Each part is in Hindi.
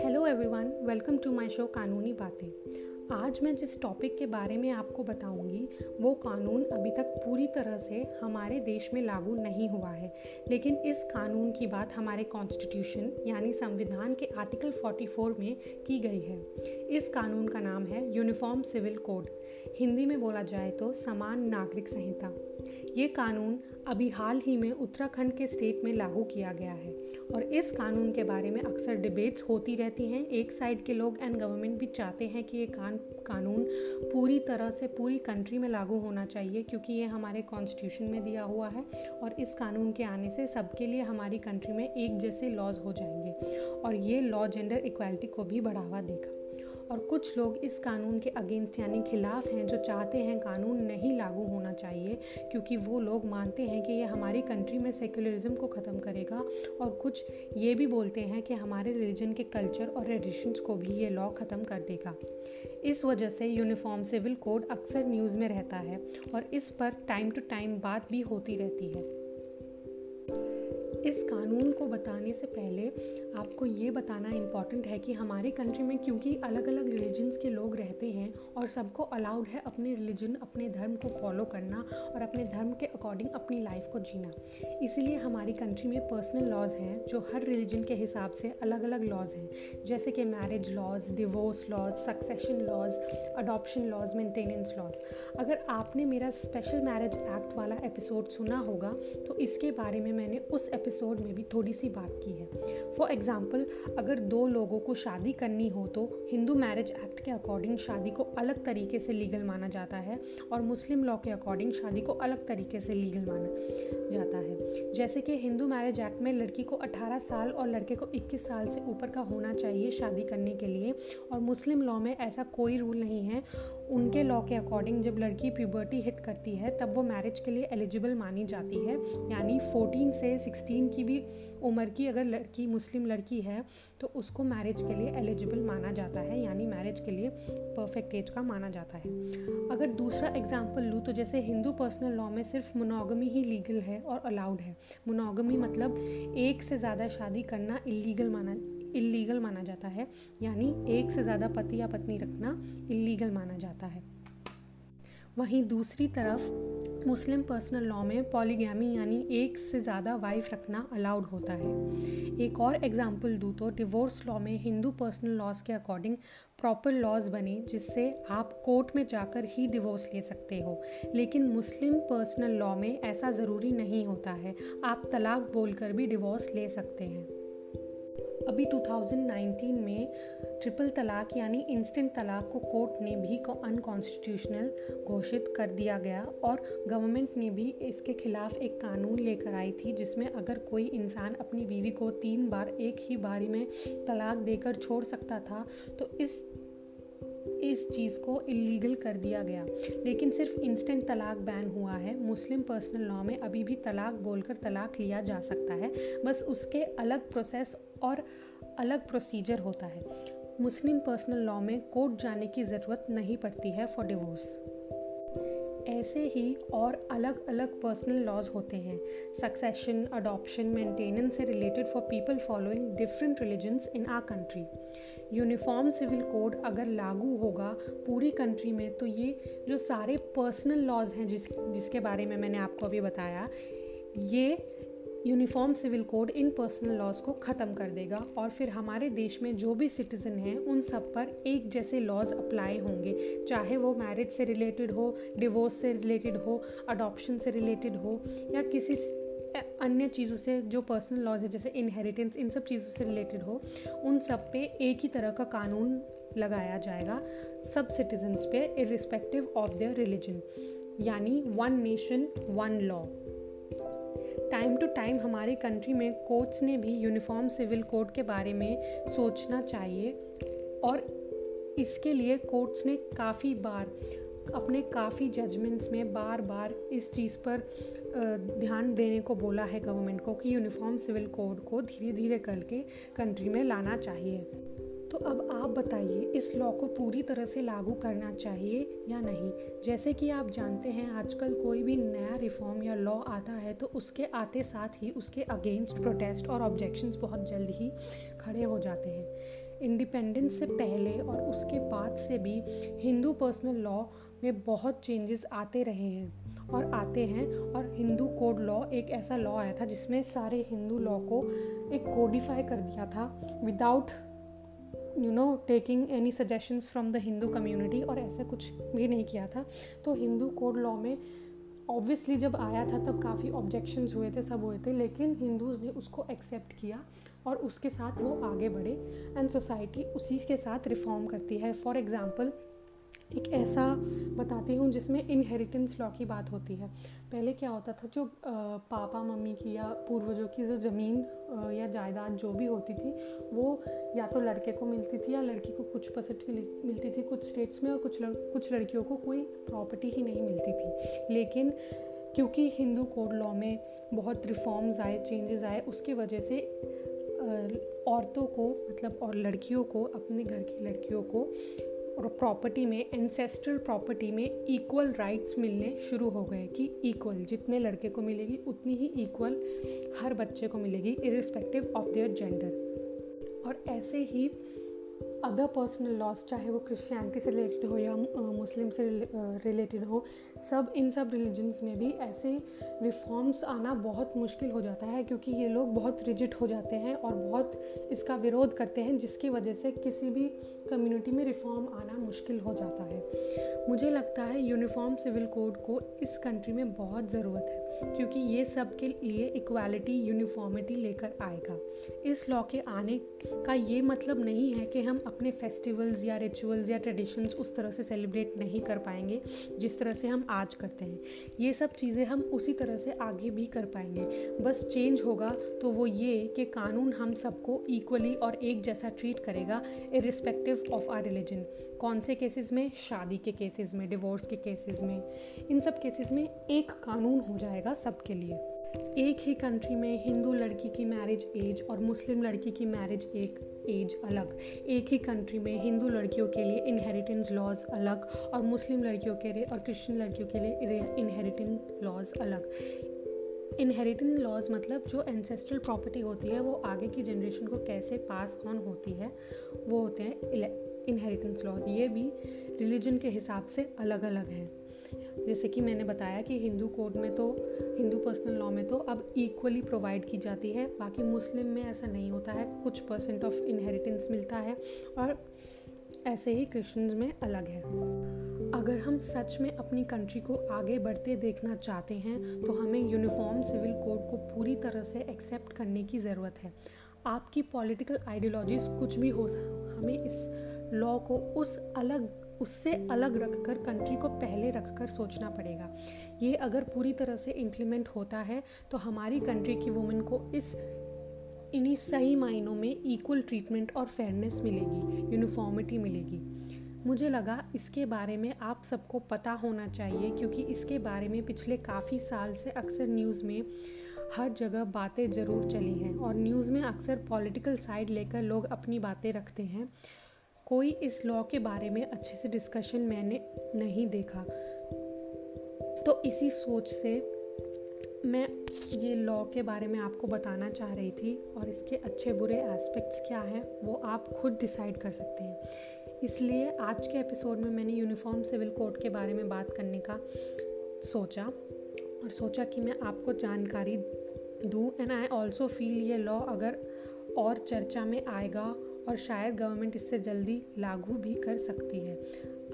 Hello everyone, welcome to my show कानूनी बातें। आज मैं जिस टॉपिक के बारे में आपको बताऊंगी वो कानून अभी तक पूरी तरह से हमारे देश में लागू नहीं हुआ है, लेकिन इस कानून की बात हमारे कॉन्स्टिट्यूशन यानी संविधान के आर्टिकल 44 में की गई है। इस कानून का नाम है यूनिफॉर्म सिविल कोड, हिंदी में बोला जाए तो समान नागरिक संहिता। ये कानून अभी हाल ही में उत्तराखंड के स्टेट में लागू किया गया है और इस कानून के बारे में अक्सर डिबेट्स होती रहती हैं। एक साइड के लोग एंड गवर्नमेंट भी चाहते हैं कि ये कानून पूरी तरह से पूरी कंट्री में लागू होना चाहिए, क्योंकि ये हमारे कॉन्स्टिट्यूशन में दिया हुआ है और इस कानून के आने से सबके लिए हमारी कंट्री में एक जैसे लॉज हो जाएंगे और ये लॉ जेंडर इक्वालिटी को भी बढ़ावा देगा। और कुछ लोग इस कानून के अगेंस्ट यानी खिलाफ हैं, जो चाहते हैं कानून नहीं लागू होना चाहिए, क्योंकि वो लोग मानते हैं कि ये हमारी कंट्री में सेकुलरिज्म को ख़त्म करेगा। और कुछ ये भी बोलते हैं कि हमारे रिलीजन के कल्चर और ट्रेडिशंस को भी ये लॉ ख़त्म कर देगा। इस वजह से यूनिफॉर्म सिविल कोड अक्सर न्यूज़ में रहता है और इस पर टाइम टू टाइम बात भी होती रहती है। इस कानून को बताने से पहले आपको ये बताना इम्पॉर्टेंट है कि हमारी कंट्री में क्योंकि अलग अलग रिलीजन्स के लोग रहते हैं और सबको अलाउड है अपने रिलीजन, अपने धर्म को फॉलो करना और अपने धर्म के अकॉर्डिंग अपनी लाइफ को जीना। इसीलिए हमारी कंट्री में पर्सनल लॉज हैं जो हर रिलीजन के हिसाब से अलग अलग लॉज हैं, जैसे कि marriage laws, divorce laws, succession laws, adoption laws, maintenance laws. अगर आपने मेरा स्पेशल मैरिज एक्ट वाला एपिसोड सुना होगा तो इसके बारे में मैंने उस एपिसोड में भी थोड़ी सी बात की है। फॉर एग्जाम्पल, अगर दो लोगों को शादी करनी हो तो हिंदू मैरिज एक्ट के अकॉर्डिंग शादी को अलग तरीके से लीगल माना जाता है और मुस्लिम लॉ के अकॉर्डिंग शादी को अलग तरीके से लीगल माना जाता है। जैसे कि हिंदू मैरिज एक्ट में लड़की को 18 साल और लड़के को 21 साल से ऊपर का होना चाहिए शादी करने के लिए, और मुस्लिम लॉ में ऐसा कोई रूल नहीं है। उनके लॉ के अकॉर्डिंग जब लड़की प्यूबर्टी हिट करती है तब वो मैरिज के लिए एलिजिबल मानी जाती है, यानी 14 से 16 की भी उम्र की अगर लड़की मुस्लिम लड़की है तो उसको मैरिज के लिए एलिजिबल माना जाता है, यानी मैरिज के लिए परफेक्ट एज का माना जाता है। अगर दूसरा एग्जाम्पल लूँ तो जैसे हिंदू पर्सनल लॉ में सिर्फ मोनोगमी ही लीगल है और अलाउड है। मोनोगमी मतलब एक से ज़्यादा शादी करना इल्लीगल माना जाता है, यानी एक से ज़्यादा पति या पत्नी रखना इल्लीगल माना जाता है। वहीं दूसरी तरफ मुस्लिम पर्सनल लॉ में पॉलीगैमी यानी एक से ज़्यादा वाइफ रखना अलाउड होता है। एक और एग्जाम्पल दूँ तो डिवोर्स लॉ में हिंदू पर्सनल लॉज के अकॉर्डिंग प्रॉपर लॉज बने जिससे आप कोर्ट में जाकर ही डिवोर्स ले सकते हो, लेकिन मुस्लिम पर्सनल लॉ में ऐसा ज़रूरी नहीं होता है। आप तलाक बोलकर भी डिवोर्स ले सकते हैं। अभी 2019 में ट्रिपल तलाक यानी इंस्टेंट तलाक को कोर्ट ने भी अनकॉन्स्टिट्यूशनल घोषित कर दिया गया और गवर्नमेंट ने भी इसके खिलाफ एक कानून लेकर आई थी, जिसमें अगर कोई इंसान अपनी बीवी को 3 बार एक ही बारी में तलाक देकर छोड़ सकता था तो इस चीज़ को इलीगल कर दिया गया। लेकिन सिर्फ इंस्टेंट तलाक बैन हुआ है। मुस्लिम पर्सनल लॉ में अभी भी तलाक बोलकर तलाक लिया जा सकता है, बस उसके अलग प्रोसेस और अलग प्रोसीजर होता है। मुस्लिम पर्सनल लॉ में कोर्ट जाने की ज़रूरत नहीं पड़ती है फॉर डिवोर्स। ऐसे ही और अलग अलग पर्सनल लॉज होते हैं, सक्सेशन, अडॉप्शन, मेंटेनेंस से related for people following different religions in our country. Uniform civil code अगर लागू होगा पूरी कंट्री में तो ये जो सारे पर्सनल लॉज हैं जिसके बारे में मैंने आपको अभी बताया, ये यूनिफॉर्म सिविल कोड इन पर्सनल लॉज को ख़त्म कर देगा और फिर हमारे देश में जो भी सिटीज़न हैं उन सब पर एक जैसे लॉज अप्लाई होंगे, चाहे वो मैरिज से रिलेटेड हो, डिवोर्स से रिलेटेड हो, अडॉप्शन से रिलेटेड हो या किसी अन्य चीज़ों से जो पर्सनल लॉज है जैसे इनहेरिटेंस, इन सब चीज़ों से रिलेटेड हो। उन सब पे एक ही तरह का कानून लगाया जाएगा सब सिटीजन्स पे, इररिस्पेक्टिव ऑफ देयर रिलीजन, यानी one nation one law. Time to time हमारे कंट्री में कोर्ट्स ने भी यूनिफॉर्म सिविल कोड के बारे में सोचना चाहिए और इसके लिए कोर्ट्स ने काफ़ी बार अपने काफ़ी जजमेंट्स में बार बार इस चीज़ पर ध्यान देने को बोला है गवर्नमेंट को कि यूनिफॉर्म सिविल कोड को धीरे धीरे करके कंट्री में लाना चाहिए। तो अब आप बताइए इस लॉ को पूरी तरह से लागू करना चाहिए या नहीं। जैसे कि आप जानते हैं आजकल कोई भी नया रिफॉर्म या लॉ आता है तो उसके आते साथ ही उसके अगेंस्ट प्रोटेस्ट और ऑब्जेक्शंस बहुत जल्द ही खड़े हो जाते हैं। इंडिपेंडेंस से पहले और उसके बाद से भी हिंदू पर्सनल लॉ में बहुत चेंजेस आते रहे हैं और आते हैं। और हिंदू कोड लॉ एक ऐसा लॉ आया था जिसमें सारे हिंदू लॉ को एक कोडिफाई कर दिया था without taking any suggestions from the Hindu community, और ऐसा कुछ भी नहीं किया था। तो हिंदू कोड लॉ में ऑब्वियसली जब आया था तब काफ़ी ऑब्जेक्शंस हुए थे, सब हुए थे, लेकिन हिंदूज़ ने उसको एक्सेप्ट किया और उसके साथ वो आगे बढ़े एंड सोसाइटी उसी के साथ रिफॉर्म करती है। फॉर एग्जांपल एक ऐसा बताती हूँ जिसमें इनहेरिटेंस लॉ की बात होती है। पहले क्या होता था, जो पापा मम्मी की या पूर्वजों की जो ज़मीन या जायदाद जो भी होती थी वो या तो लड़के को मिलती थी या लड़की को कुछ परसेंट मिलती थी कुछ स्टेट्स में, और कुछ लड़कियों को कोई प्रॉपर्टी ही नहीं मिलती थी। लेकिन क्योंकि हिंदू कोड लॉ में बहुत रिफॉर्म्स आए, चेंजेस आए, उसकी वजह से औरतों को मतलब और लड़कियों को, अपने घर की लड़कियों को और प्रॉपर्टी में, एंसेस्ट्रल प्रॉपर्टी में इक्वल राइट्स मिलने शुरू हो गए कि इक्वल जितने लड़के को मिलेगी उतनी ही इक्वल हर बच्चे को मिलेगी इरिस्पेक्टिव ऑफ देयर जेंडर। और ऐसे ही अदर पर्सनल लॉज, चाहे वो क्रिश्चियनिटी से रिलेटेड हो या मुस्लिम से रिलेटेड हो, सब इन सब रिलीजन्स में भी ऐसे रिफॉर्म्स आना बहुत मुश्किल हो जाता है क्योंकि ये लोग बहुत रिजिड हो जाते हैं और बहुत इसका विरोध करते हैं, जिसकी वजह से किसी भी कम्युनिटी में रिफॉर्म आना मुश्किल हो जाता है। मुझे लगता है यूनिफॉर्म सिविल कोड को इस कंट्री में बहुत ज़रूरत है क्योंकि ये सब के लिए इक्वालिटी, यूनिफॉर्मिटी लेकर आएगा। इस लॉ के आने का ये मतलब नहीं है कि हम अपने फेस्टिवल्स या रिचुअल्स या ट्रेडिशंस उस तरह से सेलिब्रेट नहीं कर पाएंगे जिस तरह से हम आज करते हैं। ये सब चीज़ें हम उसी तरह से आगे भी कर पाएंगे, बस चेंज होगा तो वो ये कि कानून हम सबको इक्वली और एक जैसा ट्रीट करेगा इरिस्पेक्टिव ऑफ आर रिलीजन। कौन से केसेस में? शादी के केसेस में, डिवोर्स के केसेस में, इन सब केसेस में एक कानून हो जाएगा सबके लिए। एक ही कंट्री में हिंदू लड़की की मैरिज एज और मुस्लिम लड़की की मैरिज एज अलग, एक ही कंट्री में हिंदू लड़कियों के लिए इनहेरिटेंस लॉज अलग और मुस्लिम लड़कियों के लिए और क्रिश्चियन लड़कियों के लिए इनहेरिटेंस लॉज अलग। इनहेरिटेंस लॉज मतलब जो एंसेस्ट्रल प्रॉपर्टी होती है वो आगे की जनरेशन को कैसे पास ऑन होती है, वो होते हैं इनहेरिटेंस लॉज। ये भी रिलीजन के हिसाब से अलग अलग है। जैसे कि मैंने बताया कि हिंदू कोड में तो, हिंदू पर्सनल लॉ में तो अब इक्वली प्रोवाइड की जाती है, बाकी मुस्लिम में ऐसा नहीं होता है, कुछ परसेंट ऑफ इनहेरिटेंस मिलता है, और ऐसे ही क्रिश्चियंस में अलग है। अगर हम सच में अपनी कंट्री को आगे बढ़ते देखना चाहते हैं तो हमें यूनिफॉर्म सिविल कोड को पूरी तरह से एक्सेप्ट करने की ज़रूरत है। आपकी पॉलिटिकल आइडियोलॉजीज़ कुछ भी हो, हमें इस लॉ को उससे अलग रखकर, कंट्री को पहले रखकर सोचना पड़ेगा। ये अगर पूरी तरह से इम्प्लीमेंट होता है तो हमारी कंट्री की वुमेन को इन्हीं सही मायनों में इक्वल ट्रीटमेंट और फेयरनेस मिलेगी, यूनिफॉर्मिटी मिलेगी। मुझे लगा इसके बारे में आप सबको पता होना चाहिए क्योंकि इसके बारे में पिछले काफ़ी साल से अक्सर न्यूज़ में हर जगह बातें ज़रूर चली हैं और न्यूज़ में अक्सर पॉलिटिकल साइड लेकर लोग अपनी बातें रखते हैं। कोई इस लॉ के बारे में अच्छे से डिस्कशन मैंने नहीं देखा, तो इसी सोच से मैं ये लॉ के बारे में आपको बताना चाह रही थी। और इसके अच्छे बुरे एस्पेक्ट्स क्या हैं वो आप खुद डिसाइड कर सकते हैं। इसलिए आज के एपिसोड में मैंने यूनिफॉर्म सिविल कोड के बारे में बात करने का सोचा और सोचा कि मैं आपको जानकारी दूँ। एंड आई ऑल्सो फील ये लॉ अगर और चर्चा में आएगा और शायद गवर्नमेंट इससे जल्दी लागू भी कर सकती है।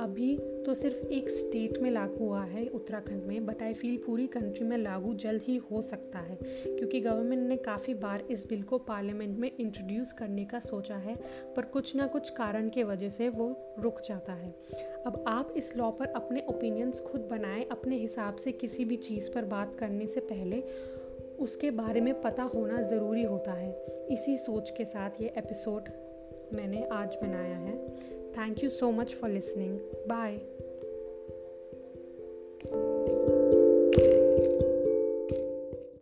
अभी तो सिर्फ एक स्टेट में लागू हुआ है, उत्तराखंड में, बट आई फील पूरी कंट्री में लागू जल्द ही हो सकता है क्योंकि गवर्नमेंट ने काफ़ी बार इस बिल को पार्लियामेंट में इंट्रोड्यूस करने का सोचा है, पर कुछ ना कुछ कारण के वजह से वो रुक जाता है। अब आप इस लॉ पर अपने ओपिनियंस खुद बनाएं, अपने हिसाब से किसी भी चीज़ पर बात करने से पहले उसके बारे में पता होना ज़रूरी होता है। इसी सोच के साथ ये एपिसोड मैंने आज बनाया है। Thank you so much for listening. Bye.